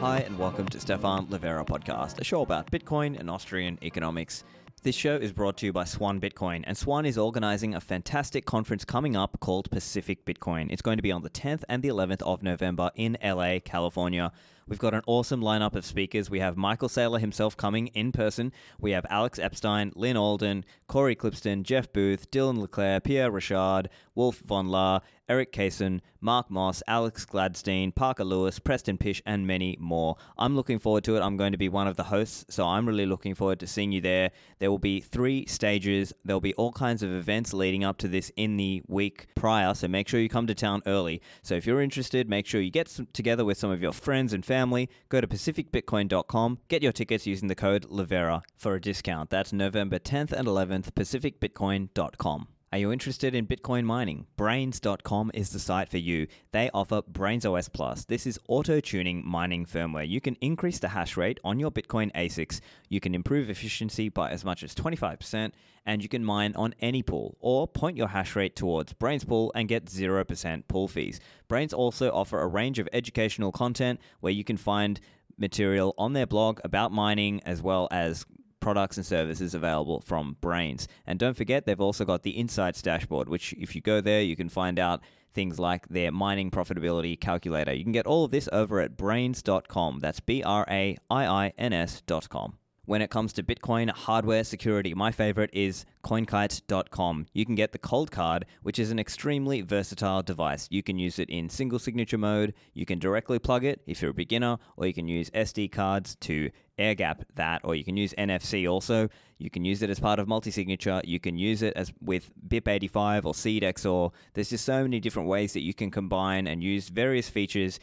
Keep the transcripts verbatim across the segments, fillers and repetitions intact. Hi and welcome to Stefan Levera podcast, a show about Bitcoin and Austrian economics. This show is brought to you by Swan Bitcoin, and Swan is organizing a fantastic conference coming up called Pacific Bitcoin. It's going to be on the tenth and the eleventh of November in L A, California. We've got an awesome lineup of speakers. We have Michael Saylor himself coming in person. We have Alex Epstein, Lynn Alden, Corey Clipston, Jeff Booth, Dylan LeClaire, Pierre Richard, Wolf von Lahr, Eric Kaysen, Mark Moss, Alex Gladstein, Parker Lewis, Preston Pish, and many more. I'm looking forward to it. I'm going to be one of the hosts, so I'm really looking forward to seeing you there. There will be three stages. There'll be all kinds of events leading up to this in the week prior, so make sure you come to town early. So if you're interested, make sure you get some, together with some of your friends and family. Go to Pacific Bitcoin dot com, get your tickets using the code Levera for a discount. That's November tenth and eleventh, Pacific Bitcoin dot com. Are you interested in Bitcoin mining? brains dot com is the site for you. They offer BrainsOS Plus. This is auto-tuning mining firmware. You can increase the hash rate on your Bitcoin A SICs. You can improve efficiency by as much as twenty-five percent, and you can mine on any pool, or point your hash rate towards Brains Pool and get zero percent pool fees. Brains also offer a range of educational content where you can find material on their blog about mining, as well as products and services available from Brains. And don't forget, they've also got the Insights dashboard, which if you go there, you can find out things like their mining profitability calculator. You can get all of this over at brains dot com. That's B R A I I N S dot com. When it comes to Bitcoin hardware security, my favorite is coinkite dot com. You can get the cold card, which is an extremely versatile device. You can use it in single signature mode, you can directly plug it if you're a beginner, or you can use S D cards to air gap that, or you can use N F C also. You can use it as part of multi-signature. You can use it as with B I P eighty-five or Seed X O R. There's just so many different ways that you can combine and use various features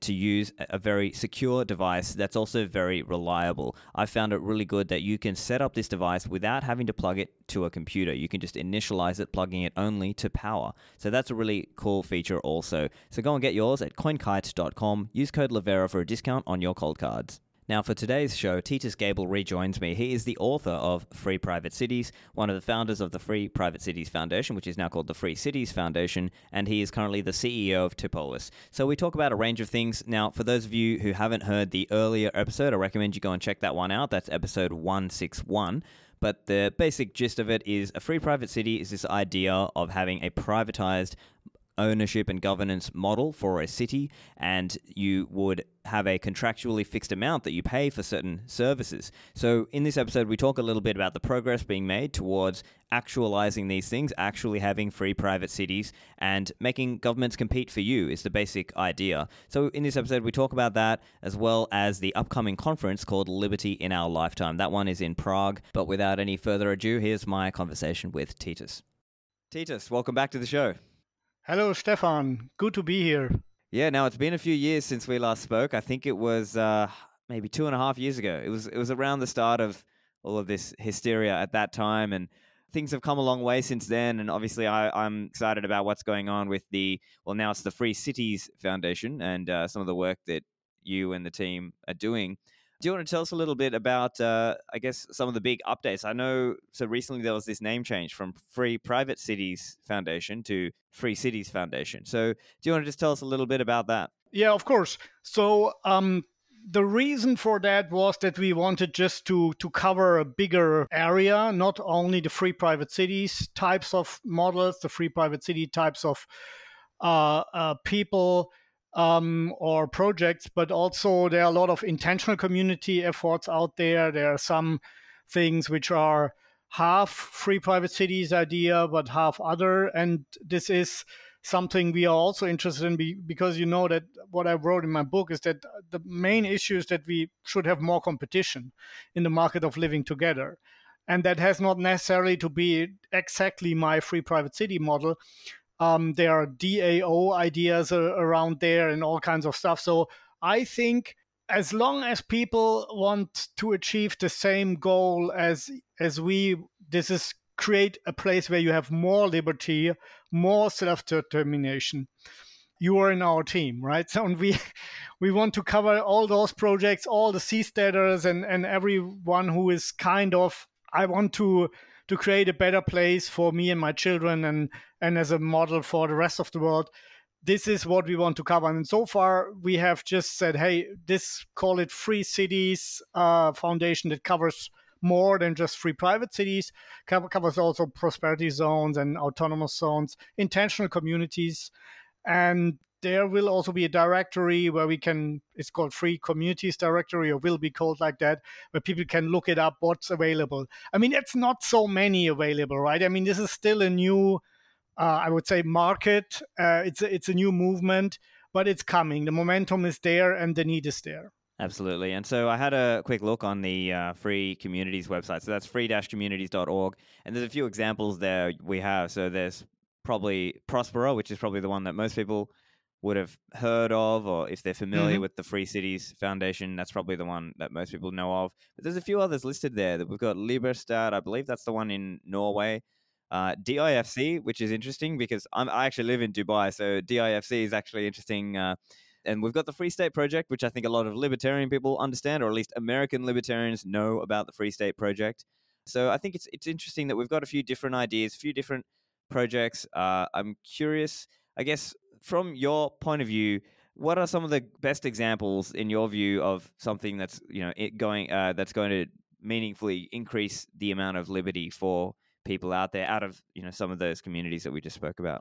to use a very secure device that's also very reliable. I found it really good that you can set up this device without having to plug it to a computer. You can just initialize it, plugging it only to power. So that's a really cool feature also. So go and get yours at coinkite dot com. Use code Levera for a discount on your cold cards. Now for today's show, Titus Gabel rejoins me. He is the author of Free Private Cities, one of the founders of the Free Private Cities Foundation, which is now called the Free Cities Foundation, and he is currently the C E O of Tipolis. So we talk about a range of things. Now, for those of you who haven't heard the earlier episode, I recommend you go and check that one out. That's episode one sixty-one. But the basic gist of it is a free private city is this idea of having a privatized ownership and governance model for a city, and you would have a contractually fixed amount that you pay for certain services. So in this episode, we talk a little bit about the progress being made towards actualizing these things, actually having free private cities and making governments compete for you is the basic idea. So in this episode, we talk about that as well as the upcoming conference called Liberty in Our Lifetime. That one is in Prague. But without any further ado, here's my conversation with Titus. Titus, welcome back to the show. Hello, Stefan. Good to be here. Yeah, now it's been a few years since we last spoke. I think it was uh, maybe two and a half years ago. It was it was around the start of all of this hysteria at that time, and things have come a long way since then. And obviously, I, I'm excited about what's going on with the, well, now it's the Free Cities Foundation and uh, some of the work that you and the team are doing. Do you want to tell us a little bit about, uh, I guess, some of the big updates? I know, so recently there was this name change from Free Private Cities Foundation to Free Cities Foundation. So do you want to just tell us a little bit about that? Yeah, of course. So um, the reason for that was that we wanted just to, to cover a bigger area, not only the free private cities types of models, the free private city types of uh, uh, people, Um, or projects, but also there are a lot of intentional community efforts out there. There are some things which are half free private cities idea, but half other. And this is something we are also interested in because you know that what I wrote in my book is that the main issue is that we should have more competition in the market of living together. And that has not necessarily to be exactly my free private city model. Um, there are D A O ideas uh, around there and all kinds of stuff. So I think as long as people want to achieve the same goal as as we, this is create a place where you have more liberty, more self-determination. You are in our team, right? So and we we want to cover all those projects, all the seasteaders and, and everyone who is kind of, I want to... to create a better place for me and my children and, and as a model for the rest of the world. this is what we want to cover. And so far, we have just said, hey, this, call it Free Cities uh, Foundation that covers more than just free private cities, covers also prosperity zones and autonomous zones, intentional communities. And there will also be a directory where we can, it's called Free Communities Directory, or will be called like that, where people can look it up, what's available. I mean, it's not so many available, right? I mean, this is still a new Uh, I would say market. Uh, it's a, it's a new movement, but it's coming. The momentum is there, and the need is there. Absolutely. And so I had a quick look on the uh, Free Communities website. So that's free communities dot org, and there's a few examples there we have. So there's probably Prospera, which is probably the one that most people would have heard of, or if they're familiar mm-hmm. with the Free Cities Foundation, that's probably the one that most people know of. But there's a few others listed there. That we've got Liberstad, I believe that's the one in Norway. Uh, D I F C, which is interesting because I'm, I actually live in Dubai, so D I F C is actually interesting. Uh, and we've got the Free State Project, which I think a lot of libertarian people understand, or at least American libertarians know about the Free State Project. So I think it's it's interesting that we've got a few different ideas, a few different projects. Uh, I'm curious, I guess, from your point of view, what are some of the best examples in your view of something that's you know it going uh, that's going to meaningfully increase the amount of liberty for people out there, out of you know some of those communities that we just spoke about?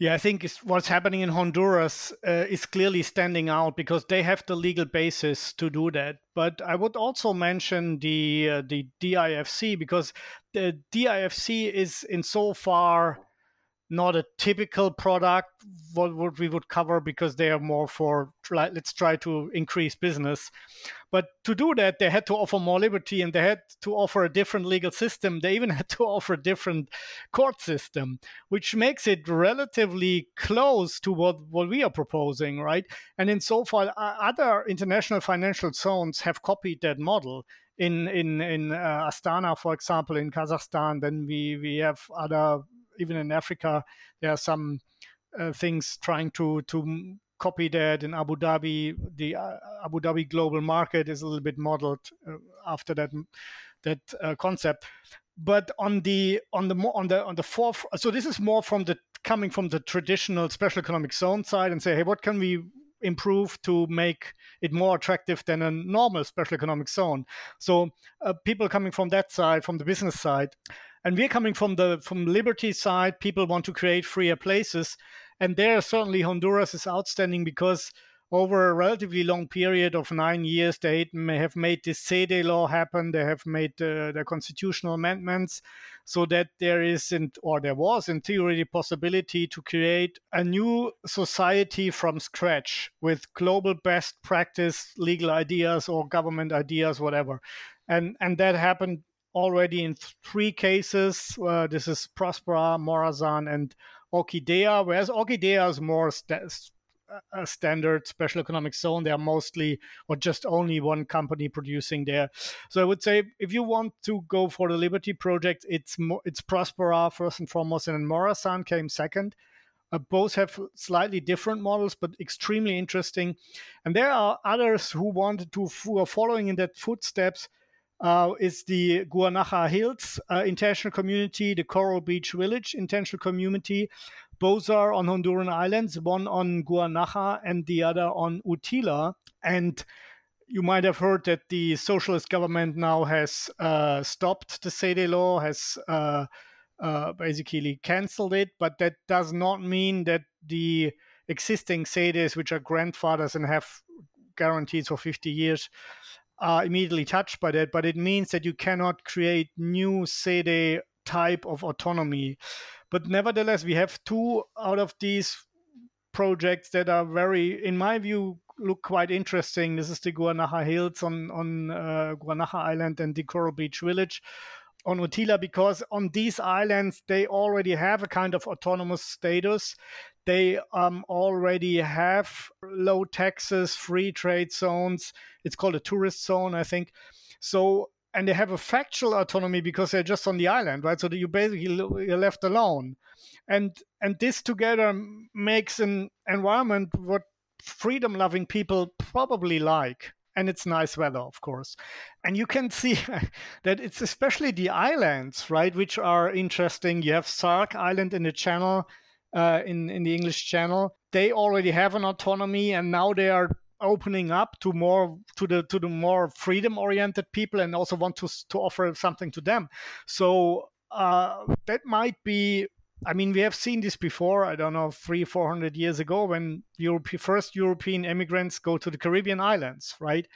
Yeah, I think it's, what's happening in Honduras uh, is clearly standing out because they have the legal basis to do that. But I would also mention the uh, the D I F C, because the D I F C is insofar not a typical product what, what we would cover, because they are more for try, let's try to increase business. But to do that, they had to offer more liberty, and they had to offer a different legal system. They even had to offer a different court system, which makes it relatively close to what, what we are proposing, right? And in so far, other international financial zones have copied that model. In in, in uh, Astana, for example, in Kazakhstan, then we, we have other... Even in Africa, there are some uh, things trying to, to copy that. In Abu Dhabi, the uh, Abu Dhabi global market is a little bit modeled uh, after that that uh, concept. But on the on the on the on the fourth, so this is more from the coming from the traditional special economic zone side and say, hey, what can we improve to make it more attractive than a normal special economic zone? So uh, people coming from that side, from the business side. And we're coming from the from liberty side. People want to create freer places. And there certainly Honduras is outstanding because over a relatively long period of nine years, they have made this C E D E law happen. They have made uh, their constitutional amendments so that there isn't, or there was in theory, the possibility to create a new society from scratch with global best practice, legal ideas or government ideas, whatever. And, and that happened already in three cases. Uh, this is Prospera, Morazan, and Orchidea, whereas Orchidea is more st- a standard special economic zone. They are mostly or just only one company producing there. So I would say if you want to go for the Liberty Project, it's mo- it's Prospera first and foremost, and then Morazan came second. Uh, both have slightly different models, but extremely interesting. And there are others who wanted to, who are following in that footsteps. Uh, is the Guanaja Hills uh, intentional community, the Coral Beach Village intentional community. Both are on Honduran islands, one on Guanaja and the other on Utila. And you might have heard that the socialist government now has uh, stopped the C E D E law, has uh, uh, basically cancelled it. But that does not mean that the existing C E D Es, which are grandfathers and have guarantees for fifty years, are immediately touched by that, but it means that you cannot create new C E D E type of autonomy. But nevertheless, we have two out of these projects that are very, in my view, look quite interesting. This is the Guanaja Hills on, on uh, Guanaja Island and the Coral Beach Village on Utila, because on these islands, they already have a kind of autonomous status. They um, already have low taxes, free trade zones. It's called a tourist zone, I think. So, and they have a factual autonomy because they're just on the island, right? So that you basically you're left alone. And and this together makes an environment what freedom-loving people probably like. And it's nice weather, of course. And you can see that it's especially the islands, right, which are interesting. You have Sark Island in the channel. uh, in, in the English Channel, they already have an autonomy, and now they are opening up to more to the to the more freedom-oriented people, and also want to to offer something to them. So uh, that might be. I mean, we have seen this before, I don't know, three, four hundred years ago, when Europe, first European immigrants go to the Caribbean islands, right?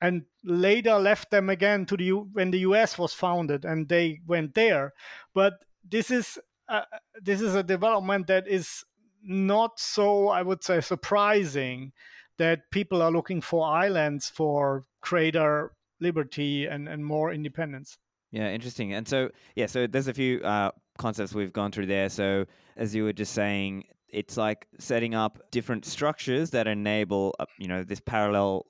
And later left them again to the U- when the U S was founded, and they went there. But this is uh, this is a development that is not so, I would say, surprising, that people are looking for islands for greater liberty and, and more independence. Yeah, interesting. And so, yeah, so there's a few uh, concepts we've gone through there. So as you were just saying, it's like setting up different structures that enable, uh, you know, this parallel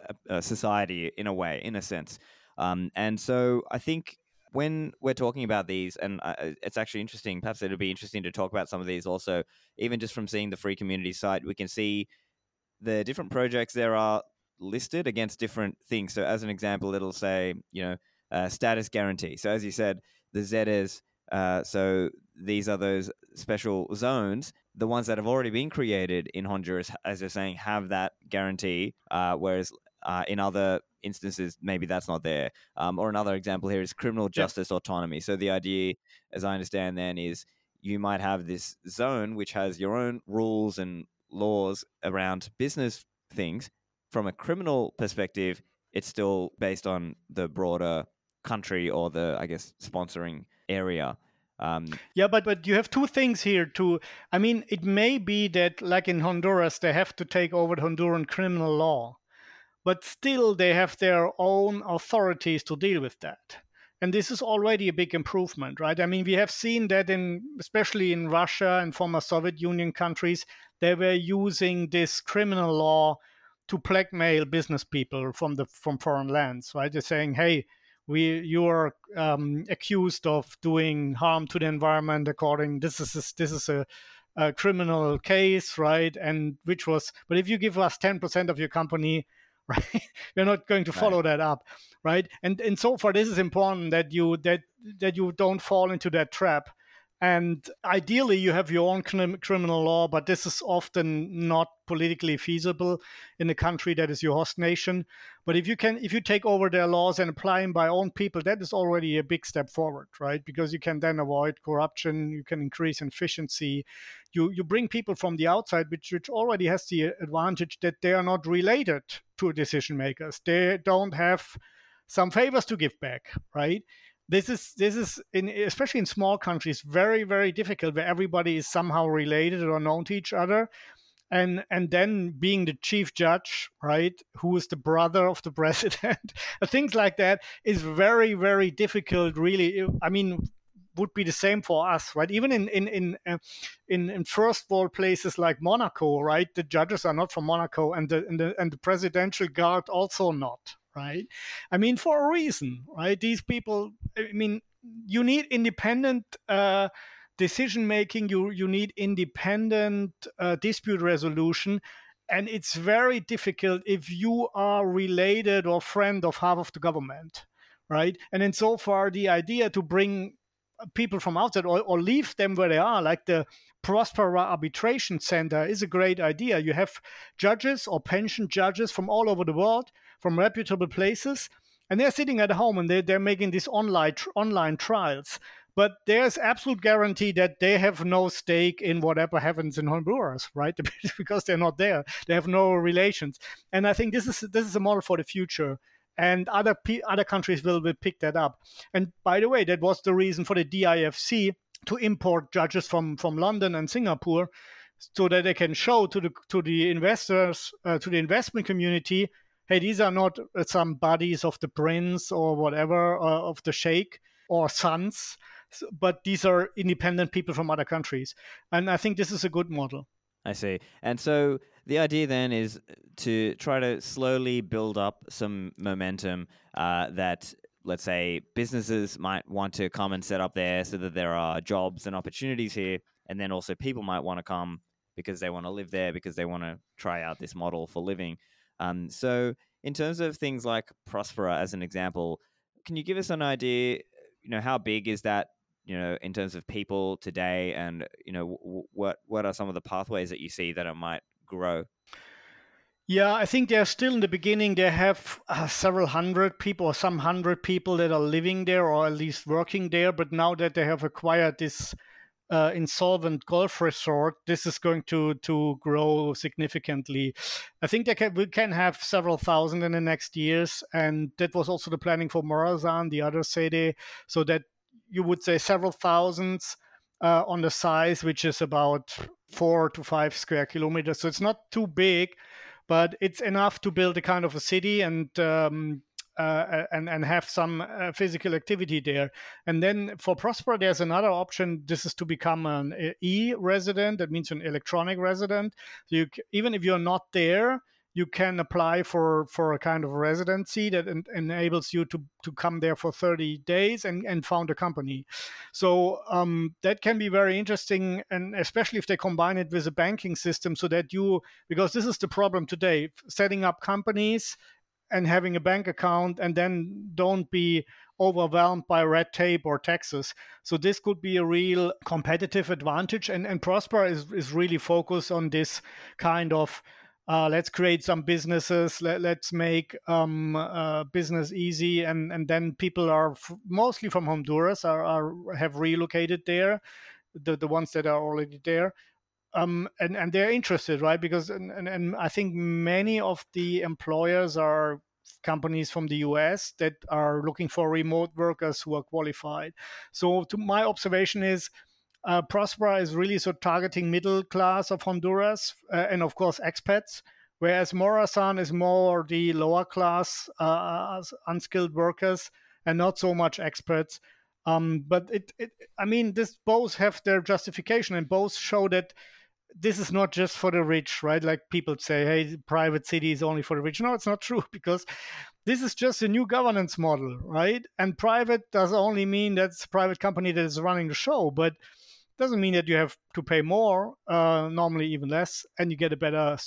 uh, uh, society in a way, in a sense. Um, and so I think when we're talking about these, and uh, it's actually interesting, perhaps it'll be interesting to talk about some of these also, even just from seeing the free community site, we can see the different projects there are listed against different things. So as an example, it'll say, you know, Uh, status guarantee. So as you said, the Z E Ds, uh, so these are those special zones, the ones that have already been created in Honduras, as you're saying, have that guarantee, uh, whereas uh, in other instances, maybe that's not there. Um, or another example here is criminal justice yeah. autonomy. So the idea, as I understand then, is you might have this zone which has your own rules and laws around business things. From a criminal perspective, it's still based on the broader country or the, I guess, sponsoring area. Um, yeah, but, but you have two things here too. I mean, it may be that, like in Honduras, they have to take over the Honduran criminal law, but still they have their own authorities to deal with that. And this is already a big improvement, right? I mean, we have seen that in, especially in Russia and former Soviet Union countries, they were using this criminal law to blackmail business people from the from foreign lands, right? They're saying, hey, we you are um, accused of doing harm to the environment. According, this is a, this is a, a criminal case, right? And which was, but if you give us ten percent of your company, right, we're not going to follow right. that up, right? And and so far, this is important that you that that you don't fall into that trap. And ideally, you have your own criminal law, but this is often not politically feasible in a country that is your host nation. But if you can, if you take over their laws and apply them by own people, that is already a big step forward, right? Because you can then avoid corruption, you can increase efficiency, you you bring people from the outside, which which already has the advantage that they are not related to decision makers. They don't have some favors to give back, right? This is this is in, especially in small countries, very very difficult, where everybody is somehow related or known to each other, and and then being the chief judge, right, who is the brother of the president, things like that is very very difficult. Really, I mean, would be the same for us, right? Even in in in uh, in, in first world places like Monaco, right? The judges are not from Monaco, and the and the, and the presidential guard also not. Right. I mean, for a reason, right? These people, I mean, you need independent uh, decision making. You, you need independent uh, dispute resolution. And it's very difficult if you are related or friend of half of the government. Right. And then so far, the idea to bring people from outside or, or leave them where they are, like the Prospera Arbitration Center, is a great idea. You have judges or pension judges from all over the world, from reputable places, and they're sitting at home and they, they're making these online tr- online trials. But there's absolute guarantee that they have no stake in whatever happens in Honduras, right? Because they're not there. They have no relations. And I think this is this is a model for the future. And other p- other countries will, will pick that up. And by the way, that was the reason for the D I F C to import judges from, from London and Singapore, so that they can show to the to the investors, uh, to the investment community, hey, these are not some buddies of the prince or whatever, uh, of the sheikh or sons, but these are independent people from other countries. And I think this is a good model. I see. And so the idea then is to try to slowly build up some momentum uh, that, let's say, businesses might want to come and set up there so that there are jobs and opportunities here. And then also people might want to come because they want to live there, because they want to try out this model for living. Um, so in terms of things like Prospera, as an example, can you give us an idea, you know, how big is that you know, in terms of people today, and, you know, w- what what are some of the pathways that you see that it might grow? Yeah, I think they're still in the beginning. They have uh, several hundred people or some hundred people that are living there or at least working there. But now that they have acquired this uh, insolvent golf resort, this is going to, to grow significantly. I think they can, we can have several thousand in the next years. And that was also the planning for Morazan, the other city, so that you would say several thousands uh, on the size, which is about four to five square kilometers. So it's not too big, but it's enough to build a kind of a city and um, uh, and and have some uh, physical activity there. And then for Prospera, there's another option. This is to become an e-resident. That means an electronic resident. So you, even if you're not there, you can apply for, for a kind of residency that en- enables you to, to come there for thirty days and, and found a company. So um, that can be very interesting, and especially if they combine it with a banking system, so that you, because this is the problem today, setting up companies and having a bank account, and then don't be overwhelmed by red tape or taxes. So this could be a real competitive advantage. And, and Prospera is, is really focused on this kind of Uh, let's create some businesses, let, let's make um, uh, business easy. And, and then people are f- mostly from Honduras are, are have relocated there, the, the ones that are already there. Um, and, and they're interested, right? Because and, and, and I think many of the employers are companies from the U S that are looking for remote workers who are qualified. So to my observation is, Uh, Prospera is really sort of targeting middle class of Honduras uh, and, of course, expats, whereas Morazan is more the lower class, uh, unskilled workers and not so much expats. Um, but, it, it, I mean, this both have their justification, and both show that this is not just for the rich, right? Like people say, hey, private city is only for the rich. No, it's not true, because this is just a new governance model, right? And private does only mean that's a private company that is running the show, but doesn't mean that you have to pay more, uh, normally even less, and you get a better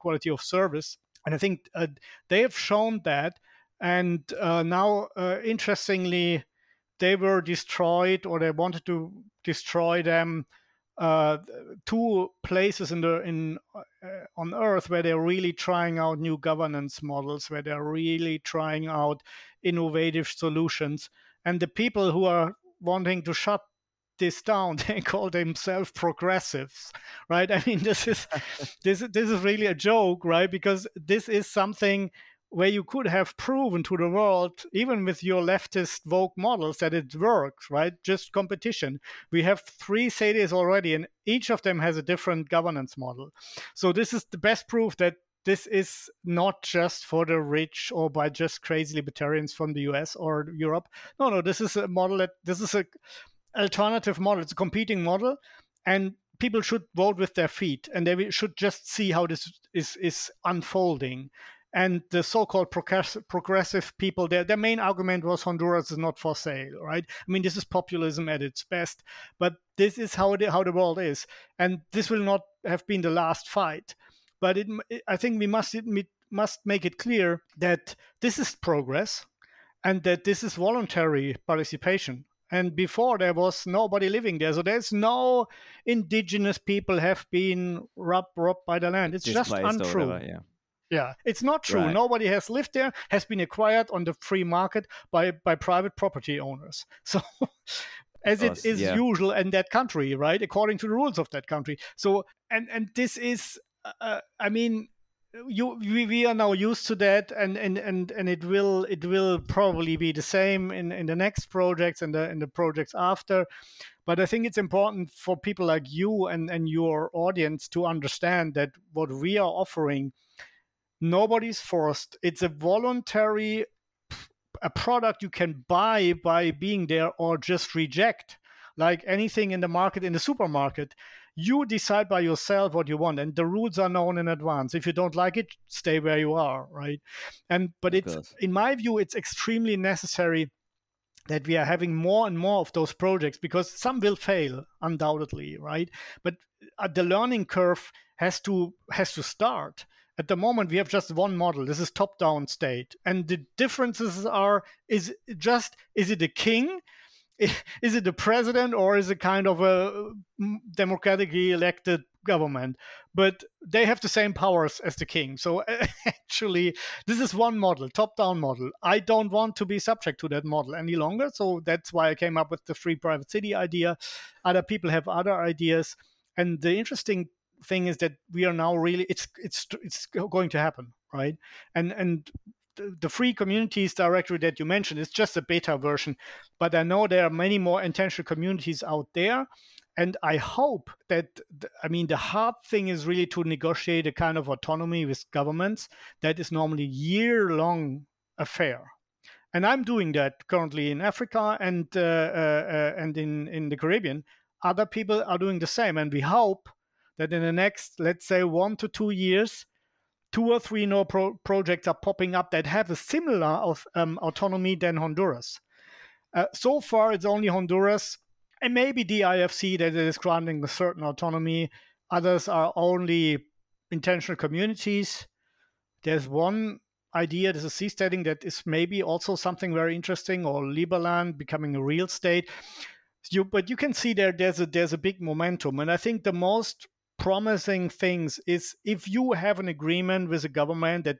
quality of service. And I think uh, they have shown that. And uh, now, uh, interestingly, they were destroyed, or they wanted to destroy them. Uh, two places in the in uh, on Earth where they're really trying out new governance models, where they're really trying out innovative solutions. And the people who are wanting to shut this down, they call themselves progressives, right? I mean, this is this this is really a joke, right? Because this is something where you could have proven to the world, even with your leftist woke models, that it works, right? Just competition. We have three cities already, and each of them has a different governance model. So this is the best proof that this is not just for the rich or by just crazy libertarians from the U S or Europe. No, no, this is a model that, this is a alternative model. It's a competing model, and people should vote with their feet, and they should just see how this is is unfolding. And the so-called progressive people, their, their main argument was Honduras is not for sale, right? I mean, this is populism at its best, but this is how the, how the world is. And this will not have been the last fight. But it, I think we must admit, must make it clear that this is progress, and that this is voluntary participation. And before, there was nobody living there. So there's no indigenous people have been robbed, robbed by the land. It's just untrue. Whatever, yeah. Yeah, it's not true. Right. Nobody has lived there, has been acquired on the free market by, by private property owners. So as course, it is yeah. usual in that country, right? According to the rules of that country. So, and, and this is, uh, I mean, you we, we are now used to that, and, and, and, and it will it will probably be the same in, in the next projects and the, in the projects after. But I think it's important for people like you and, and your audience to understand that what we are offering, nobody's forced. It's a voluntary a product you can buy by being there, or just reject, like anything in the market, in the supermarket. You decide by yourself what you want, and the rules are known in advance. If you don't like it, stay where you are, right? And but it's, in my view, it's extremely necessary that we are having more and more of those projects, because some will fail, undoubtedly, right? But the learning curve has to has to start. At the moment, we have just one model. This is top-down state. And the differences are, is just, is it a king is it the president or is it kind of a democratically elected government? But they have the same powers as the king. So actually, this is one model, top-down model. I don't want to be subject to that model any longer. So that's why I came up with the free private city idea. Other people have other ideas. And the interesting thing is that we are now really, it's it's it's going to happen, right? And and the free communities directory that you mentioned is just a beta version, but I know there are many more intentional communities out there. And I hope that, I mean, the hard thing is really to negotiate a kind of autonomy with governments that is normally a year-long affair. And I'm doing that currently in Africa and uh, uh, and in, in the Caribbean. Other people are doing the same. And we hope that in the next, let's say, one to two years, two or three new pro- projects are popping up that have a similar of, um, autonomy than Honduras. Uh, so far, it's only Honduras and maybe D I F C that is granting a certain autonomy. Others are only intentional communities. There's one idea, there's a seasteading that is maybe also something very interesting, or Liberland becoming a real state. You, but you can see there, there's a there's a big momentum. And I think the most promising things is if you have an agreement with a government that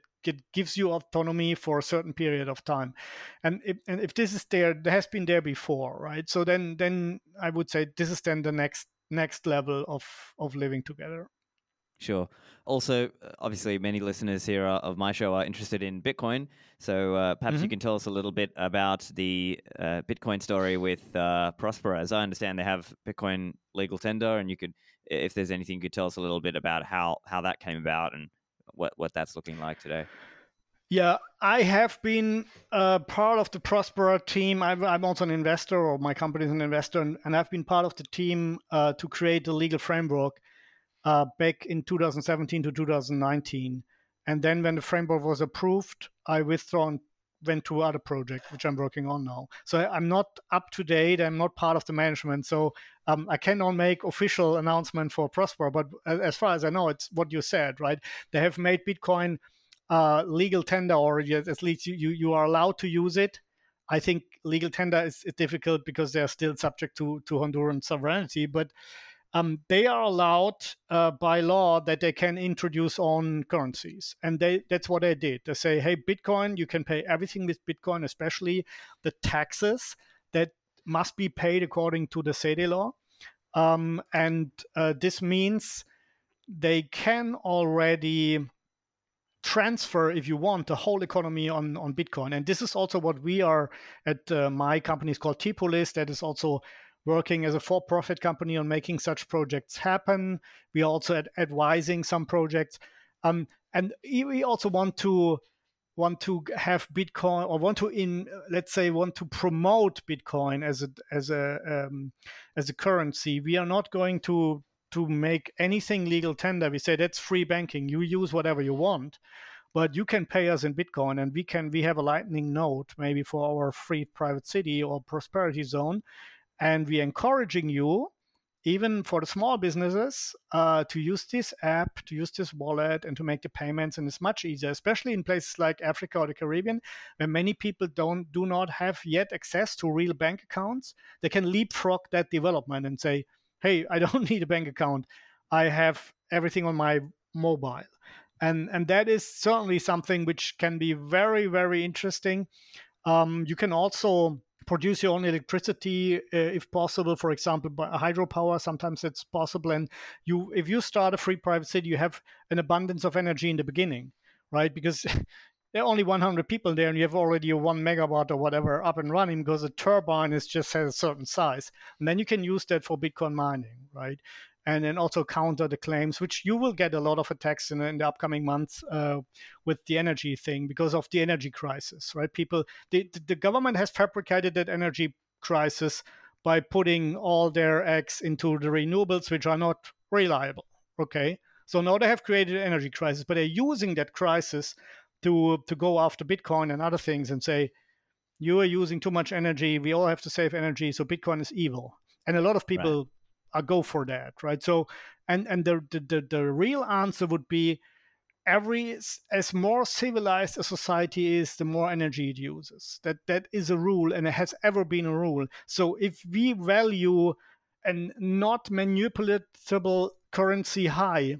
gives you autonomy for a certain period of time. And if, and if this is there, that has been there before, right? So then then I would say this is then the next next level of, of living together. Sure. Also, obviously, many listeners here are, of my show are interested in Bitcoin. So uh, perhaps mm-hmm. you can tell us a little bit about the uh, Bitcoin story with uh, Prospera. As I understand, they have Bitcoin legal tender, and you could, if there's anything, you could tell us a little bit about how, how that came about and what, what that's looking like today. Yeah, I have been uh, part of the Prospera team. I'm, I'm also an investor, or my company is an investor, and, and I've been part of the team uh, to create the legal framework Uh, back in two thousand seventeen to two thousand nineteen. And then when the framework was approved, I withdrew and went to other project, which I'm working on now. So I'm not up to date. I'm not part of the management. So um, I cannot make official announcement for Prospera. But as far as I know, it's what you said, right? They have made Bitcoin uh, legal tender, or at least you, you are allowed to use it. I think legal tender is difficult because they are still subject to, to Honduran sovereignty. But Um, they are allowed uh, by law that they can introduce own currencies. And they, that's what they did. They say, hey, Bitcoin, you can pay everything with Bitcoin, especially the taxes that must be paid according to the S E D E law. Um, and uh, this means they can already transfer, if you want, the whole economy on, on Bitcoin. And this is also what we are at uh, my company is called Tipolis. That is also working as a for-profit company on making such projects happen. We are also ad- advising some projects. Um, and we also want to want to have Bitcoin, or want to in let's say want to promote Bitcoin as a as a um, as a currency. We are not going to to make anything legal tender. We say that's free banking. You use whatever you want, but you can pay us in Bitcoin, and we can we have a lightning node maybe for our free private city or prosperity zone. And we're encouraging you, even for the small businesses, uh, to use this app, to use this wallet, and to make the payments. And it's much easier, especially in places like Africa or the Caribbean, where many people don't do not have yet access to real bank accounts. They can leapfrog that development and say, hey, I don't need a bank account. I have everything on my mobile. And, and that is certainly something which can be very, very interesting. Um, you can also produce your own electricity, uh, if possible, for example, by hydropower. Sometimes it's possible. And you, if you start a free private city, you have an abundance of energy in the beginning, right? Because there are only one hundred people there, and you have already a one megawatt or whatever up and running because the turbine is just at a certain size. And then you can use that for Bitcoin mining, right? And then also counter the claims, which you will get a lot of attacks in, in the upcoming months uh, with the energy thing because of the energy crisis, right? People, the, the government has fabricated that energy crisis by putting all their eggs into the renewables, which are not reliable, okay? So now they have created an energy crisis, but they're using that crisis to, to go after Bitcoin and other things and say, you are using too much energy. We all have to save energy, so Bitcoin is evil. And a lot of people... Right. I go for that, right? So, and and the the the real answer would be every as more civilized a society is, the more energy it uses. That that is a rule, and it has ever been a rule. So if we value a not manipulable currency high,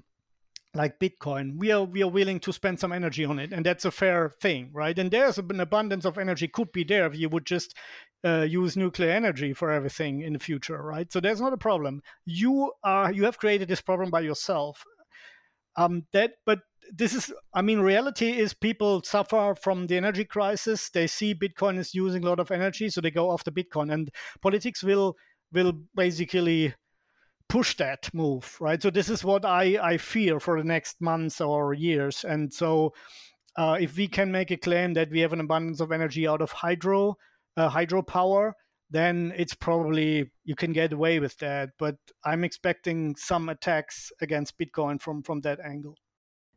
like Bitcoin, we are we are willing to spend some energy on it, and that's a fair thing, right? And there's an abundance of energy could be there if you would just uh, use nuclear energy for everything in the future, right? So there's not a problem. You are you have created this problem by yourself. Um, that, but this is, I mean, reality is people suffer from the energy crisis. They see Bitcoin is using a lot of energy, so they go after Bitcoin, and politics will will basically push that move, right? So this is what I, I fear for the next months or years. And so uh, if we can make a claim that we have an abundance of energy out of hydro, uh, hydropower, then it's probably, you can get away with that. But I'm expecting some attacks against Bitcoin from, from that angle.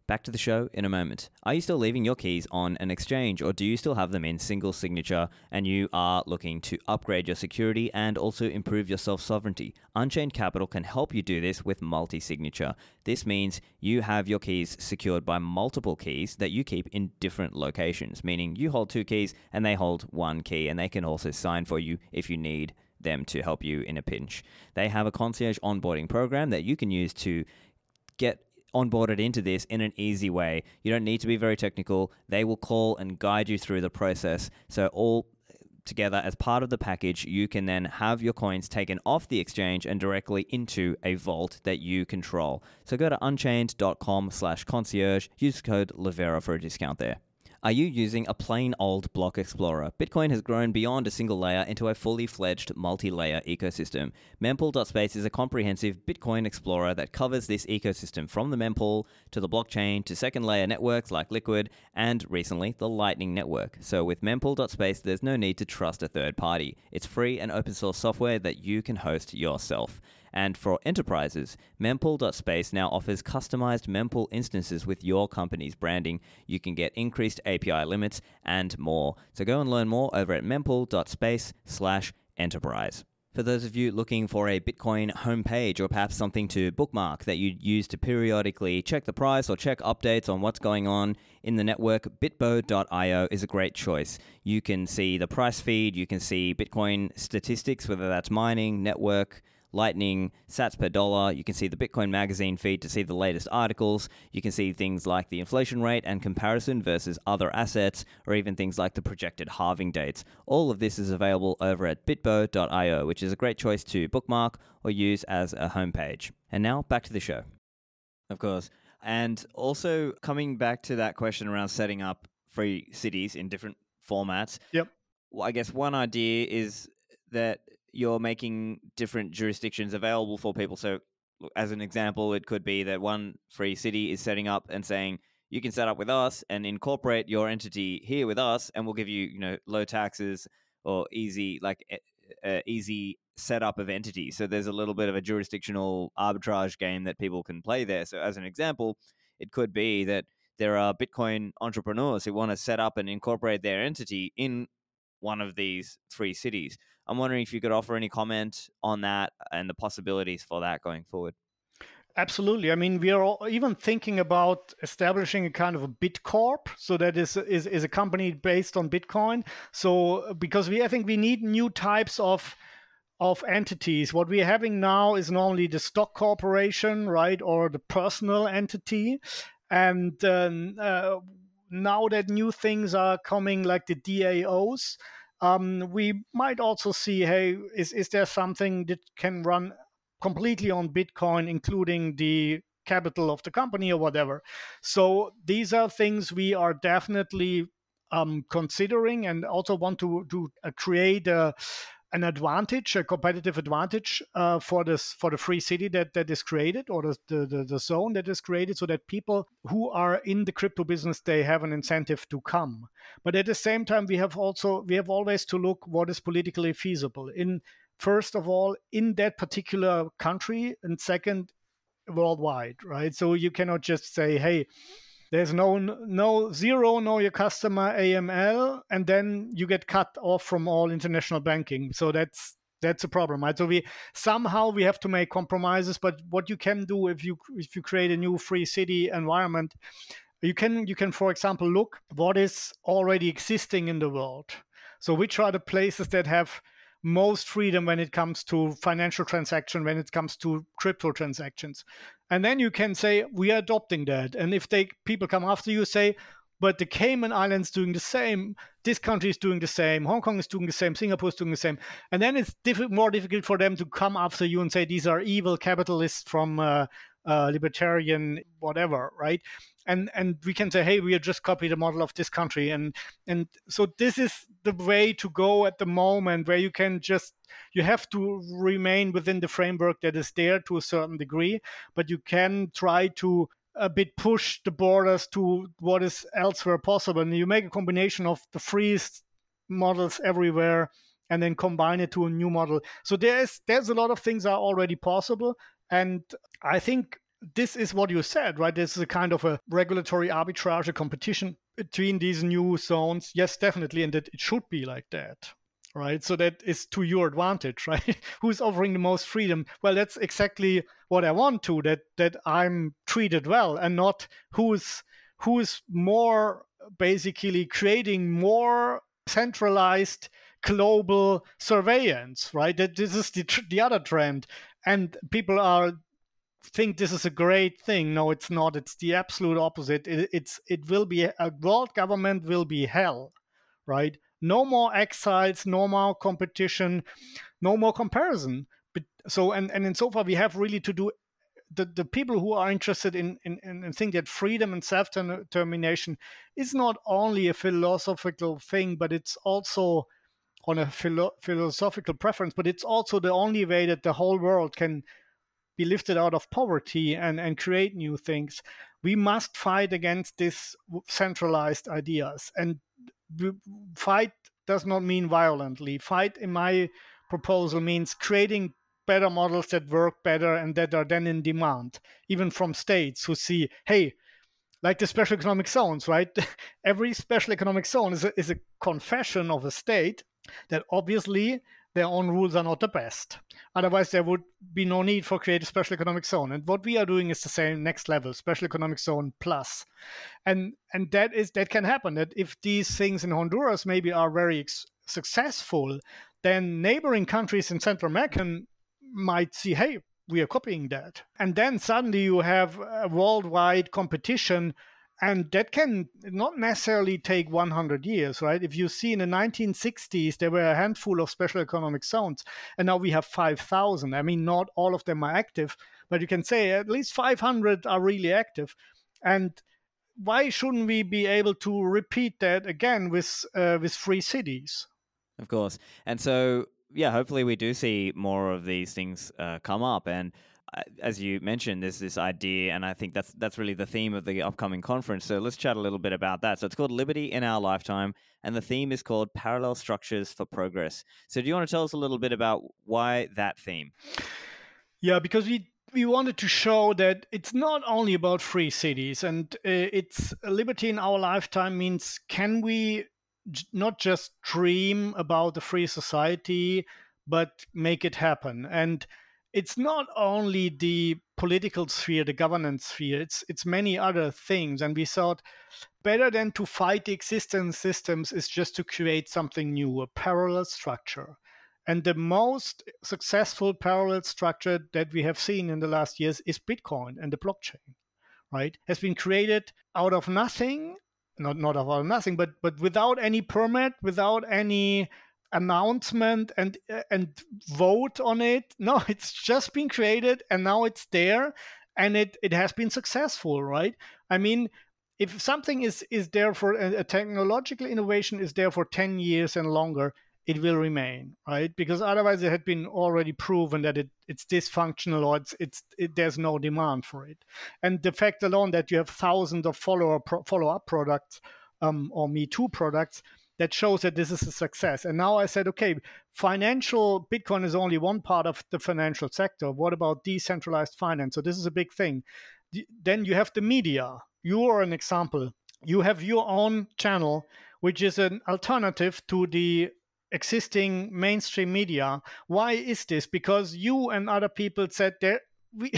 Back to the show in a moment. Are you still leaving your keys on an exchange, or do you still have them in single signature and you are looking to upgrade your security and also improve your self-sovereignty? Unchained Capital can help you do this with multi-signature. This means you have your keys secured by multiple keys that you keep in different locations, meaning you hold two keys and they hold one key, and they can also sign for you if you need them to help you in a pinch. They have a concierge onboarding program that you can use to get onboarded into this in an easy way. You don't need to be very technical. They will call and guide you through the process. So all together as part of the package, you can then have your coins taken off the exchange and directly into a vault that you control. So go to unchained.com slash concierge, use code Levera for a discount there. Are you using a plain old block explorer? Bitcoin has grown beyond a single layer into a fully fledged multi-layer ecosystem. Mempool.space is a comprehensive Bitcoin explorer that covers this ecosystem, from the mempool to the blockchain to second layer networks like Liquid and recently the Lightning Network. So with Mempool.space, there's no need to trust a third party. It's free and open source software that you can host yourself. And for enterprises, Mempool.space now offers customized mempool instances with your company's branding. You can get increased A P I limits and more. So go and learn more over at Mempool.space slash enterprise. For those of you looking for a Bitcoin homepage, or perhaps something to bookmark that you use to periodically check the price or check updates on what's going on in the network, bitbo dot io is a great choice. You can see the price feed, you can see Bitcoin statistics, whether that's mining, network, Lightning, sats per dollar. You can see the Bitcoin magazine feed to see the latest articles. You can see things like the inflation rate and comparison versus other assets, or even things like the projected halving dates. All of this is available over at bitbo dot io, which is a great choice to bookmark or use as a homepage. And now back to the show. Of course. And also coming back to that question around setting up free cities in different formats. Yep. Well, I guess one idea is that you're making different jurisdictions available for people. So as an example, it could be that one free city is setting up and saying, you can set up with us and incorporate your entity here with us, and we'll give you, you know, low taxes or easy, like uh, easy setup of entities. So there's a little bit of a jurisdictional arbitrage game that people can play there. So as an example, it could be that there are Bitcoin entrepreneurs who want to set up and incorporate their entity in one of these free cities. I'm wondering if you could offer any comment on that and the possibilities for that going forward. Absolutely. I mean, we are all even thinking about establishing a kind of a BitCorp. So that is, is, is a company based on Bitcoin. So because we, I think we need new types of of entities. What we're having now is normally the stock corporation, right? Or the personal entity. And um, uh, now that new things are coming like the D A Os, Um, we might also see, hey, is, is there something that can run completely on Bitcoin, including the capital of the company or whatever? So these are things we are definitely um, considering, and also want to, to uh, create a, an advantage, a competitive advantage uh, for this for the free city that, that is created, or the, the, the zone that is created, so that people who are in the crypto business, they have an incentive to come. But at the same time, we have also we have always to look what is politically feasible, in first of all in that particular country, and second worldwide, right? So you cannot just say, hey, there's no no zero, know your customer A M L, and then you get cut off from all international banking. So that's that's a problem, right? So we somehow we have to make compromises. But what you can do if you if you create a new free city environment You can, you can, for example, look what is already existing in the world. So which are the places that have most freedom when it comes to financial transaction, when it comes to crypto transactions. And then you can say, we are adopting that. And if they people come after you, say, but the Cayman Islands doing the same, this country is doing the same, Hong Kong is doing the same, Singapore is doing the same. And then it's diff- more difficult for them to come after you and say, these are evil capitalists from uh, uh, libertarian whatever, right? And and we can say, hey, we just copied the model of this country. And and so this is the way to go at the moment, where you can just, you have to remain within the framework that is there to a certain degree, but you can try to a bit push the borders to what is elsewhere possible. And you make a combination of the free models everywhere and then combine it to a new model. So there's there's a lot of things are already possible. And I think this is what you said, right? This is a kind of a regulatory arbitrage, a competition between these new zones. Yes, definitely. And that it should be like that, right? So that is to your advantage, right? Who's offering the most freedom? Well, that's exactly what I want to, that that I'm treated well, and not who's who's more basically creating more centralized global surveillance, right? That this is the the other trend. And people are think this is a great thing. No, it's not. It's the absolute opposite. It, it's it will be a world government will be hell, right? No more exiles, no more competition, no more comparison. But so and and in so far we have really to do the the people who are interested in in and think that freedom and self-determination is not only a philosophical thing, but it's also on a philo- philosophical preference. But it's also the only way that the whole world can be lifted out of poverty and, and create new things. We must fight against these centralized ideas. And fight does not mean violently. Fight, in my proposal, means creating better models that work better and that are then in demand, even from states who see, hey, like the special economic zones, right? Every special economic zone is a, is a confession of a state that obviously their own rules are not the best. Otherwise, there would be no need for creating a special economic zone. And what we are doing is the same next level, special economic zone plus. And and that is that can happen, that if these things in Honduras maybe are very ex- successful, then neighboring countries in Central America might see, hey, we are copying that. And then suddenly you have a worldwide competition. And that can not necessarily take one hundred years, right? If you see in the nineteen sixties, there were a handful of special economic zones, and now we have five thousand. I mean, not all of them are active, but you can say at least five hundred are really active. And why shouldn't we be able to repeat that again with uh, with free cities? Of course. And so, yeah, hopefully we do see more of these things uh, come up. And as you mentioned, there's this idea, and I think that's that's really the theme of the upcoming conference. So let's chat a little bit about that. So it's called Liberty in Our Lifetime, and the theme is called Parallel Structures for Progress. So do you want to tell us a little bit about why that theme? Yeah, because we we wanted to show that it's not only about free cities, and it's Liberty in Our Lifetime means, can we not just dream about a free society, but make it happen? And it's not only the political sphere, the governance sphere, it's it's many other things. And we thought better than to fight the existing systems is just to create something new, a parallel structure. And the most successful parallel structure that we have seen in the last years is Bitcoin and the blockchain, right? Has been created out of nothing, not not out of nothing, but but without any permit, without any announcement and and vote on it. No, it's just been created and now it's there, and it it has been successful, right? I mean, if something is is there for a, a technological innovation is there for ten years and longer, it will remain, right? Because otherwise it had been already proven that it it's dysfunctional, or it's it's it, there's no demand for it. And the fact alone that you have thousands of follower pro, follow up products um, or Me Too products, that shows that this is a success. And now I said, okay, financial Bitcoin is only one part of the financial sector. What about decentralized finance? So this is a big thing. Then you have the media. You are an example. You have your own channel, which is an alternative to the existing mainstream media. Why is this? Because you and other people said that we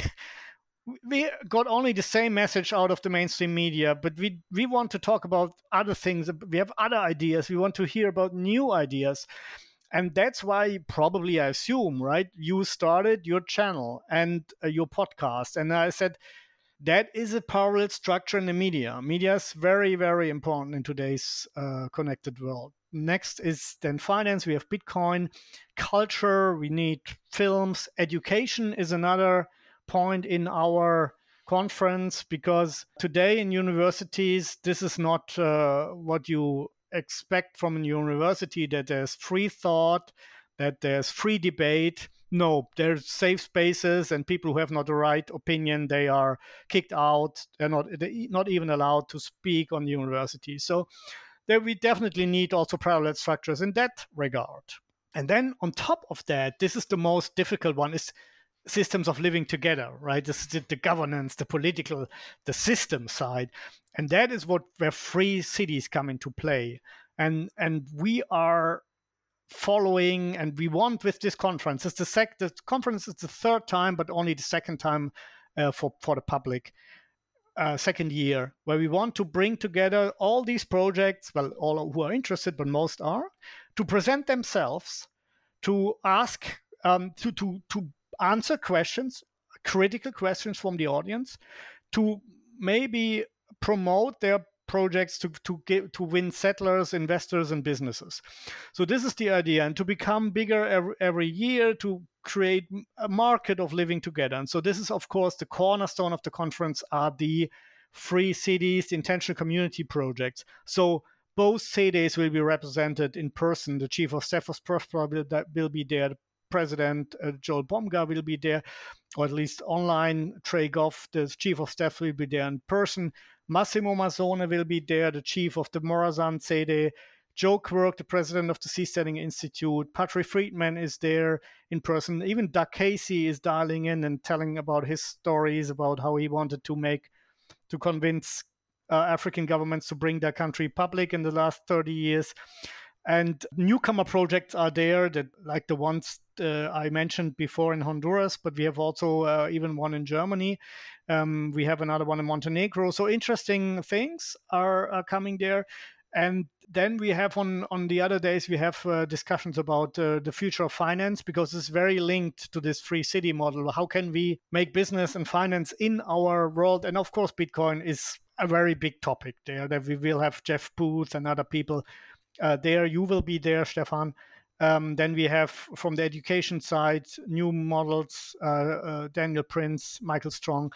we got only the same message out of the mainstream media, but we we want to talk about other things. We have other ideas. We want to hear about new ideas. And that's why probably, I assume, right, you started your channel and uh, your podcast. And I said, that is a parallel structure in the media. Media is very, very important in today's uh, connected world. Next is then finance. We have Bitcoin, culture. We need films. Education is another point in our conference, because today in universities, this is not uh, what you expect from a university, that there's free thought, that there's free debate. No, there's safe spaces, and people who have not the right opinion, they are kicked out. They're not, they're not even allowed to speak on the university. So there we definitely need also parallel structures in that regard. And then on top of that, this is the most difficult one, is systems of living together, right? This is the governance, the political, the system side. And that is what where free cities come into play. And and we are following, and we want with this conference, it's the sec the conference is the third time, but only the second time uh, for, for the public, uh, second year, where we want to bring together all these projects, well, all who are interested, but most are, to present themselves, to ask, um, to to to answer questions, critical questions from the audience, to maybe promote their projects to to get, to win settlers, investors, and businesses. So this is the idea, and to become bigger every, every year, to create a market of living together. And so this is, of course, the cornerstone of the conference are the free cities, the intentional community projects. So both cities will be represented in person. The chief of staff of Prospera will, will be there. President uh, Joel Bomgar will be there, or at least online. Trey Goff, the chief of staff, will be there in person. Massimo Mazzone will be there, the chief of the Morazan C D. Joe Quirk, the president of the Seasteading Institute. Patrick Friedman is there in person. Even Doug Casey is dialing in and telling about his stories about how he wanted to make, to convince uh, African governments to bring their country public in the last thirty years. And newcomer projects are there, that like the ones uh, I mentioned before in Honduras, but we have also uh, even one in Germany. Um, we have another one in Montenegro. So interesting things are, are coming there. And then we have on, on the other days, we have uh, discussions about uh, the future of finance, because it's very linked to this free city model. How can we make business and finance in our world? And of course, Bitcoin is a very big topic there. That we will have Jeff Booth and other people Uh, there. You will be there, Stefan. Um, then we have, from the education side, new models, uh, uh, Daniel Prince, Michael Strong.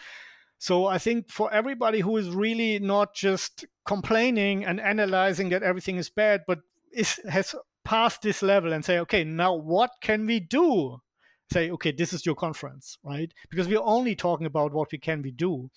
So I think for everybody who is really not just complaining and analyzing that everything is bad, but is, has passed this level and say, okay, now what can we do? Say, okay, this is your conference, right? Because we're only talking about what we can we do.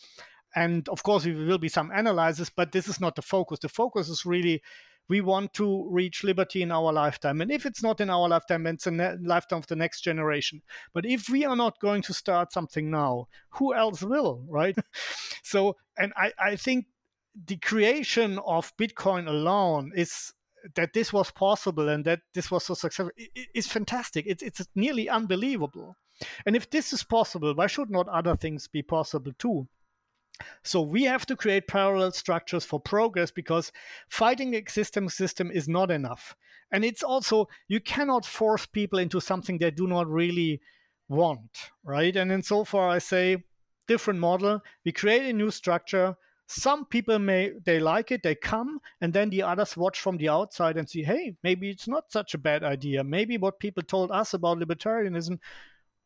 And of course, we will be some analysis, but this is not the focus. The focus is really, we want to reach liberty in our lifetime. And if it's not in our lifetime, it's in the lifetime of the next generation. But if we are not going to start something now, who else will, right? So, and I, I think the creation of Bitcoin alone is that this was possible and that this was so successful. It, it's fantastic. It's, it's nearly unbelievable. And if this is possible, why should not other things be possible too? So we have to create parallel structures for progress, because fighting the existing system is not enough. And it's also, you cannot force people into something they do not really want, right? And in so far I say, different model, we create a new structure. Some people, may they like it, they come, and then the others watch from the outside and see, hey, maybe it's not such a bad idea. Maybe what people told us about libertarianism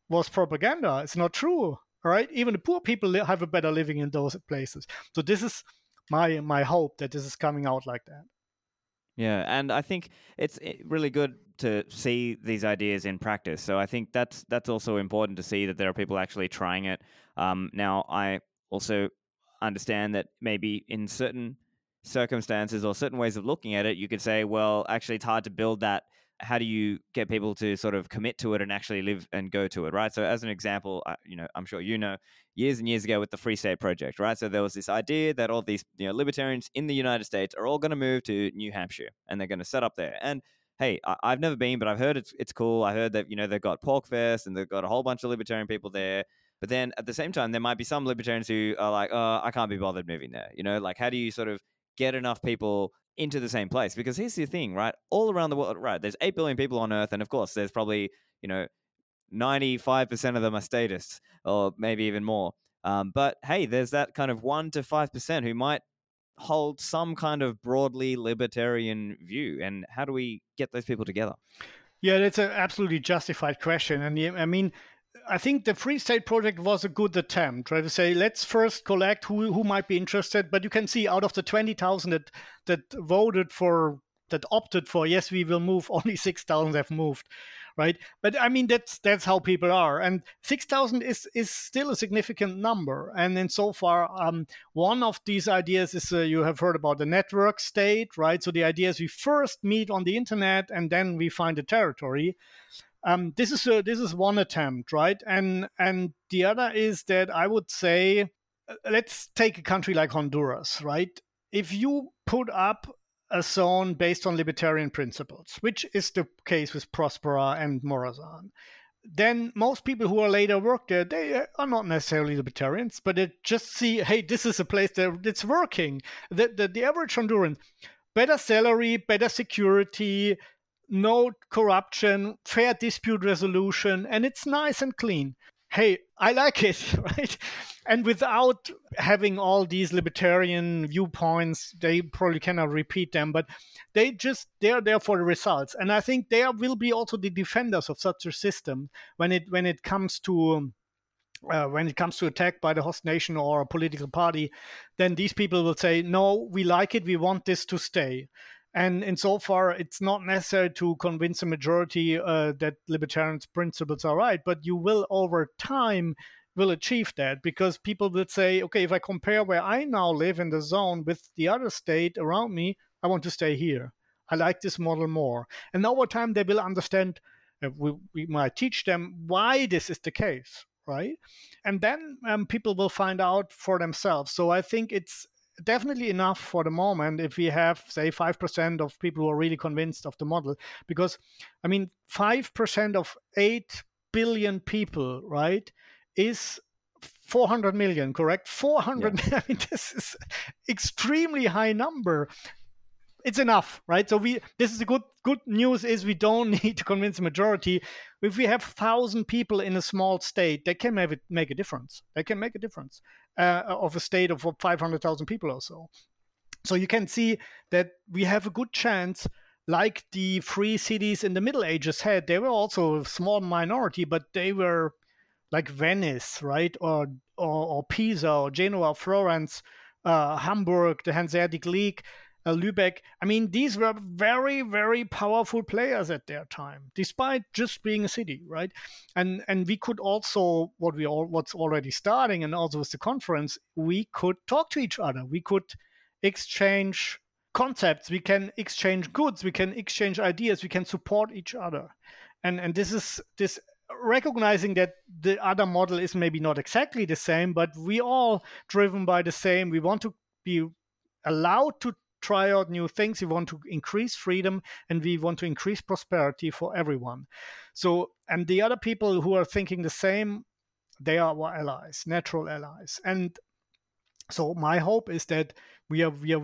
was propaganda. It's not true. All right, even the poor people have a better living in those places. So this is my my hope, that this is coming out like that. Yeah, and I think it's really good to see these ideas in practice. So I think that's that's also important to see that there are people actually trying it. Um, now, I also understand that maybe in certain circumstances or certain ways of looking at it, you could say, well, actually, it's hard to build that. How do you get people to sort of commit to it and actually live and go to it, right? So as an example, you know, I'm sure you know, years and years ago with the Free State Project, right? So there was this idea that all these, you know, libertarians in the United States are all going to move to New Hampshire and they're going to set up there. And hey, I- I've never been, but I've heard it's it's cool. I heard that, you know, they've got Porkfest and they've got a whole bunch of libertarian people there. But then at the same time, there might be some libertarians who are like, oh, I can't be bothered moving there. You know, like, how do you sort of get enough people into the same place? Because here's the thing, right? All around the world, right? There's eight billion people on Earth. And of course, there's probably, you know, ninety-five percent of them are statists or maybe even more. Um, but hey, there's that kind of one to five percent who might hold some kind of broadly libertarian view. And how do we get those people together? Yeah, that's an absolutely justified question. And I mean, I think the Free State Project was a good attempt, right? To say, let's first collect who, who might be interested. But you can see out of the twenty thousand that, that voted for, that opted for, yes, we will move, only six thousand have moved, right? But I mean, that's that's how people are. And six thousand is, is still a significant number. And in so far, um, one of these ideas is, uh, you have heard about the network state, right? So the idea is we first meet on the internet and then we find a territory. Um, this is a, this is one attempt, right? And and the other is that I would say, let's take a country like Honduras, right? If you put up a zone based on libertarian principles, which is the case with Prospera and Morazan, then most people who are later work there, they are not necessarily libertarians, but they just see, hey, this is a place that it's working. The, the, the average Honduran, better salary, better security, no corruption, fair dispute resolution, and it's nice and clean. Hey, I like it, right? And without having all these libertarian viewpoints, they probably cannot repeat them, but they just, they're there for the results. And I think there will be also the defenders of such a system when it when it comes to uh, when it comes to attack by the host nation or a political party. Then these people will say, no, we like it, we want this to stay. And insofar, it's not necessary to convince a majority uh, that libertarian principles are right, but you will over time will achieve that, because people will say, okay, if I compare where I now live in the zone with the other state around me, I want to stay here. I like this model more. And over time, they will understand, uh, we, we might teach them why this is the case, right? And then um, people will find out for themselves. So I think it's definitely enough for the moment if we have, say, five percent of people who are really convinced of the model. Because, I mean, five percent of eight billion people, right, is four hundred million, correct? four hundred, yeah. I mean, this is extremely high number. It's enough, right? So we, this is the good good news is we don't need to convince the majority. If we have one thousand people in a small state, they can make, it, make a difference. They can make a difference uh, of a state of five hundred thousand people or so. So you can see that we have a good chance, like the free cities in the Middle Ages had. They were also a small minority, but they were like Venice, right? Or, or, or Pisa, or Genoa, Florence, uh, Hamburg, the Hanseatic League, Lübeck. I mean, these were very, very powerful players at their time, despite just being a city, right? And and we could also, what we all, what's already starting, and also with the conference, we could talk to each other. We could exchange concepts. We can exchange goods. We can exchange ideas. We can support each other. And and this is this recognizing that the other model is maybe not exactly the same, but we all driven by the same. We want to be allowed to try out new things. We want to increase freedom, and we want to increase prosperity for everyone. So, and the other people who are thinking the same, they are our allies, natural allies. And so my hope is that we are, we are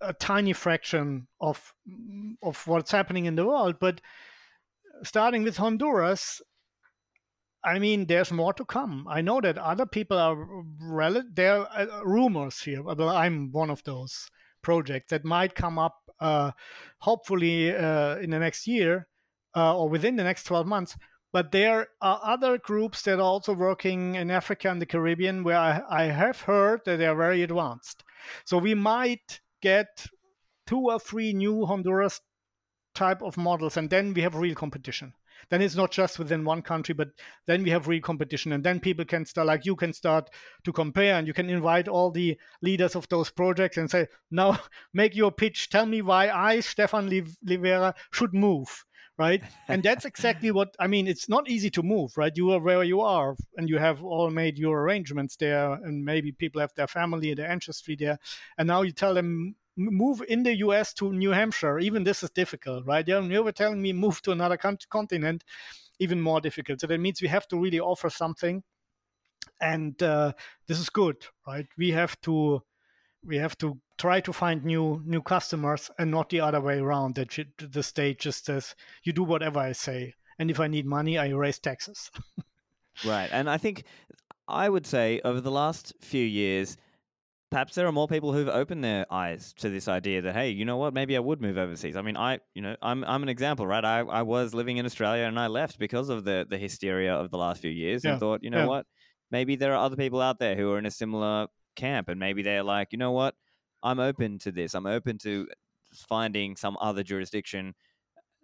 a tiny fraction of, of what's happening in the world. But starting with Honduras, I mean, there's more to come. I know that other people are, rel- there are rumors here. Well, I'm one of those project that might come up uh, hopefully uh, in the next year uh, or within the next twelve months. But there are other groups that are also working in Africa and the Caribbean where I, I have heard that they are very advanced. So we might get two or three new Honduras type of models, and then we have real competition. Then it's not just within one country, but then we have real competition. And then people can start, like you can start to compare, and you can invite all the leaders of those projects and say, now make your pitch. Tell me why I, Stefan Levera, should move, right? And that's exactly what, I mean, it's not easy to move, right? You are where you are, and you have all made your arrangements there, and maybe people have their family, their ancestry there. And now you tell them, move in the U S to New Hampshire. Even this is difficult, right? You were telling me move to another continent, even more difficult. So that means we have to really offer something And uh, this is good, right? We have to we have to try to find new new customers and not the other way around, that you, the state just says, you do whatever I say. And if I need money, I raise taxes. Right. And I think I would say over the last few years, perhaps there are more people who've opened their eyes to this idea that, hey, you know what, maybe I would move overseas. I mean, I, you know, I'm I'm an example, right? I, I was living in Australia and I left because of the, the hysteria of the last few years yeah. and thought, you know yeah. what, maybe there are other people out there who are in a similar camp and maybe they're like, you know what, I'm open to this. I'm open to finding some other jurisdiction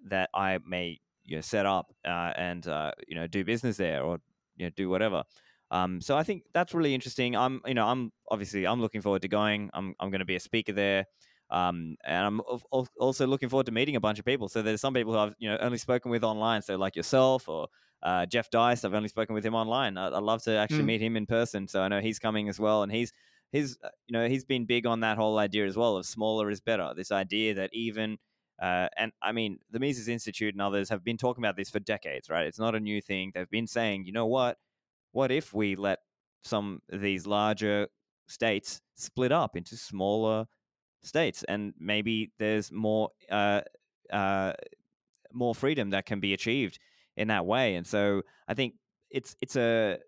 that I may you know, set up uh, and uh, you know do business there or you know do whatever. Um, so I think that's really interesting. I'm you know I'm obviously I'm looking forward to going. I'm I'm going to be a speaker there, um, and I'm also looking forward to meeting a bunch of people. So there's some people who I've you know only spoken with online. So like yourself or uh, Jeff Dice, I've only spoken with him online. I, I'd love to actually mm. meet him in person. So I know he's coming as well, and he's. His, you know, he's been big on that whole idea as well of smaller is better. This idea that even, uh, and I mean, the Mises Institute and others have been talking about this for decades, right? It's not a new thing. They've been saying, you know what? What if we let some of these larger states split up into smaller states, and maybe there's more, uh, uh, more freedom that can be achieved in that way. And so I think it's it's a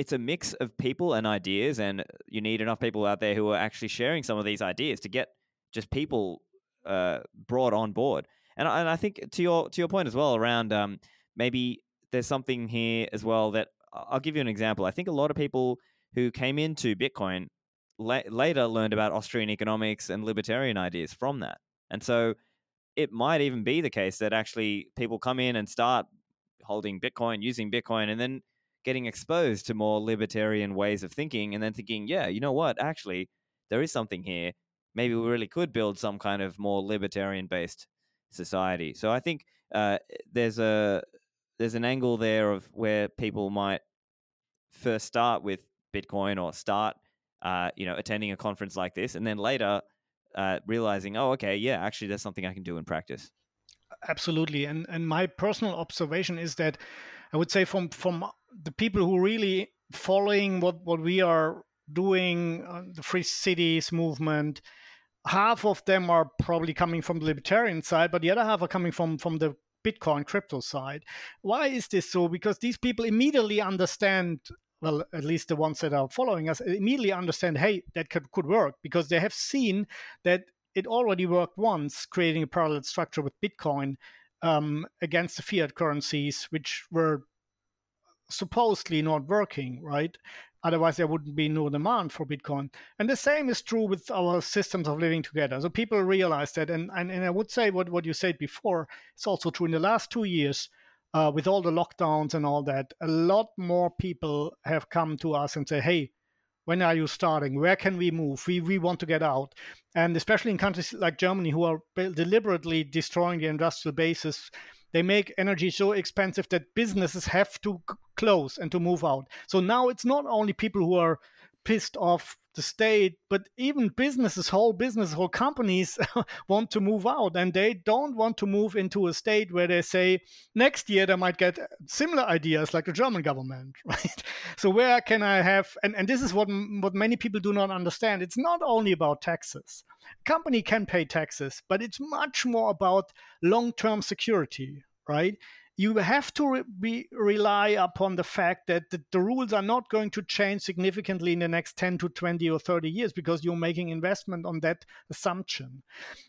It's a mix of people and ideas, and you need enough people out there who are actually sharing some of these ideas to get just people uh, brought on board. And, and I think to your to your point as well around um, maybe there's something here as well that I'll give you an example. I think a lot of people who came into Bitcoin la- later learned about Austrian economics and libertarian ideas from that. And so it might even be the case that actually people come in and start holding Bitcoin, using Bitcoin, and then getting exposed to more libertarian ways of thinking and then thinking, yeah, you know what, actually, there is something here. Maybe we really could build some kind of more libertarian-based society. So I think uh, there's a there's an angle there of where people might first start with Bitcoin or start, uh, you know, attending a conference like this, and then later uh, realizing, oh, okay, yeah, actually, there's something I can do in practice. Absolutely. And and my personal observation is that I would say from from the people who really following what, what we are doing, uh, the Free Cities movement, half of them are probably coming from the libertarian side, but the other half are coming from, from the Bitcoin crypto side. Why is this so? Because these people immediately understand, well, at least the ones that are following us, immediately understand, hey, that could, could work, because they have seen that it already worked once, creating a parallel structure with Bitcoin um, against the fiat currencies, which were supposedly not working, right? Otherwise, there wouldn't be no demand for Bitcoin. And the same is true with our systems of living together. So people realize that. And and, and I would say what, what you said before, it's also true in the last two years uh, with all the lockdowns and all that, a lot more people have come to us and say, hey, when are you starting? Where can we move? We we want to get out. And especially in countries like Germany, who are deliberately destroying the industrial bases, they make energy so expensive that businesses have to c- close and to move out. So now it's not only people who are pissed off the state, but even businesses, whole businesses, whole companies want to move out. And they don't want to move into a state where they say next year they might get similar ideas like the German government, right? So where can I have, and, and this is what, what many people do not understand. It's not only about taxes. A company can pay taxes, but it's much more about long-term security, right? You have to re- be, rely upon the fact that the, the rules are not going to change significantly in the next ten to twenty or thirty years, because you're making investment on that assumption.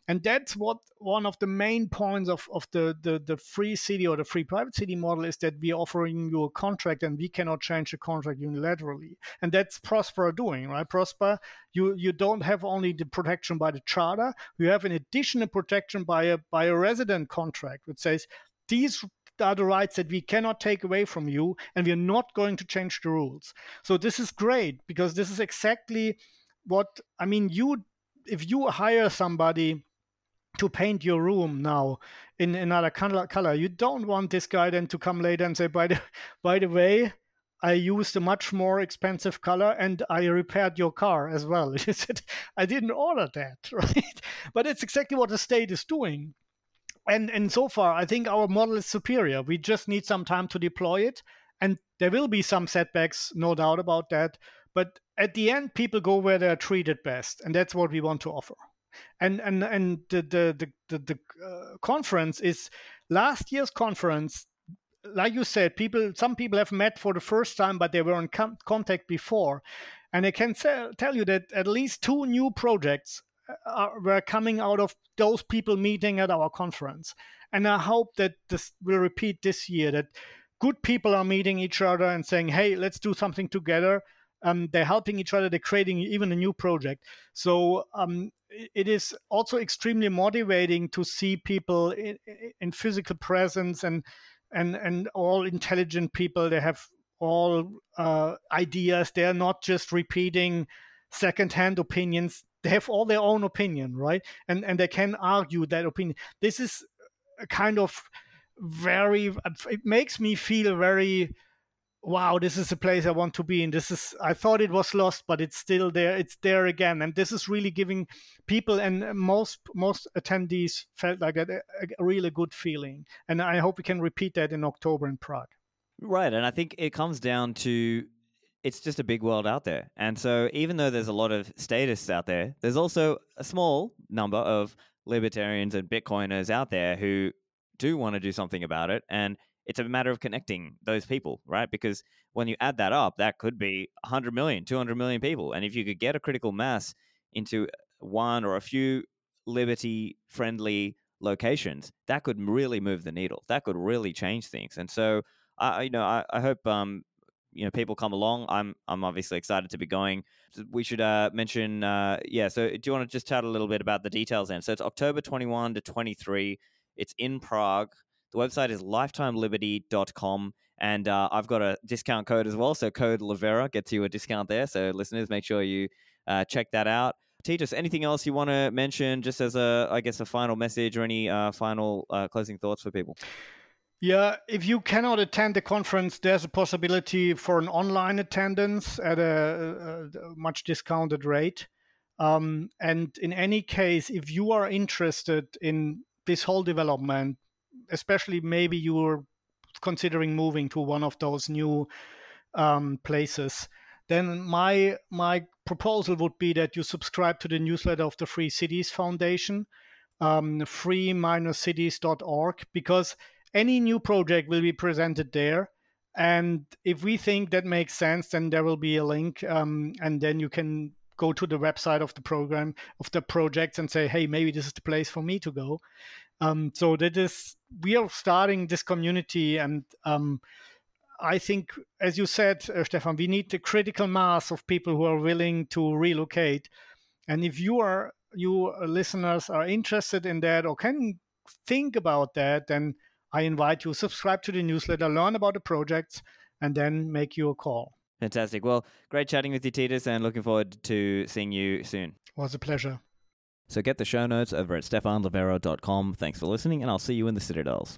And that's what one of the main points of, of the, the, the free city or the free private city model is, that we are offering you a contract and we cannot change the contract unilaterally. And that's Prospera doing, right? Prospera, you, you don't have only the protection by the charter, you have an additional protection by a, by a resident contract, which says these are the rights that we cannot take away from you, and we're not going to change the rules. So this is great, because this is exactly what, I mean, you, if you hire somebody to paint your room now in another color, you don't want this guy then to come later and say, by the, by the way, I used a much more expensive color and I repaired your car as well. I didn't order that, right? But it's exactly what the state is doing. And and so far, I think our model is superior. We just need some time to deploy it. And there will be some setbacks, no doubt about that. But at the end, people go where they're treated best. And that's what we want to offer. And and and the the the, the uh, conference is last year's conference. Like you said, people some people have met for the first time, but they were in com- contact before. And I can tell, tell you that at least two new projects are, were coming out of those people meeting at our conference. And I hope that this will repeat this year, that good people are meeting each other and saying, hey, let's do something together. Um, they're helping each other. They're creating even a new project. So um, it is also extremely motivating to see people in, in physical presence and and and all intelligent people. They have all uh, ideas. They're not just repeating secondhand opinions. They have all their own opinion, right? And and they can argue that opinion. This is a kind of very, it makes me feel very, wow, this is a place I want to be in. This is, I thought it was lost, but it's still there. It's there again. And this is really giving people and most most attendees felt like a, a really good feeling. And I hope we can repeat that in October in Prague. Right. And I think it comes down to, it's just a big world out there. And so even though there's a lot of statists out there, there's also a small number of libertarians and Bitcoiners out there who do want to do something about it. And it's a matter of connecting those people, right? Because when you add that up, that could be one hundred million, two hundred million people. And if you could get a critical mass into one or a few liberty-friendly locations, that could really move the needle. That could really change things. And so, I, you know, I, I hope um, you know, people come along. I'm, I'm obviously excited to be going. We should uh, mention, uh, yeah. So, do you want to just chat a little bit about the details then? So, it's October twenty-first to twenty-third. It's in Prague. The website is lifetime liberty dot com, and uh, I've got a discount code as well. So code Levera gets you a discount there. So listeners, make sure you uh, check that out. Titus, anything else you want to mention just as a, I guess, a final message or any uh, final uh, closing thoughts for people? Yeah, if you cannot attend the conference, there's a possibility for an online attendance at a, a much discounted rate. Um, and in any case, if you are interested in this whole development, especially maybe you're considering moving to one of those new um, places, then my my proposal would be that you subscribe to the newsletter of the Free Cities Foundation, um, free cities dot org, because any new project will be presented there. And if we think that makes sense, then there will be a link, um, and then you can go to the website of the program, of the project, and say, hey, maybe this is the place for me to go. Um, so that is, we are starting this community, and um, I think, as you said, uh, Stefan, we need the critical mass of people who are willing to relocate. And if you are, you listeners are interested in that or can think about that, then I invite you, subscribe to the newsletter, learn about the projects, and then make your call. Fantastic. Well, great chatting with you, Titus, and looking forward to seeing you soon. Was a pleasure. So get the show notes over at stefan levera dot com. Thanks for listening, and I'll see you in the Citadels.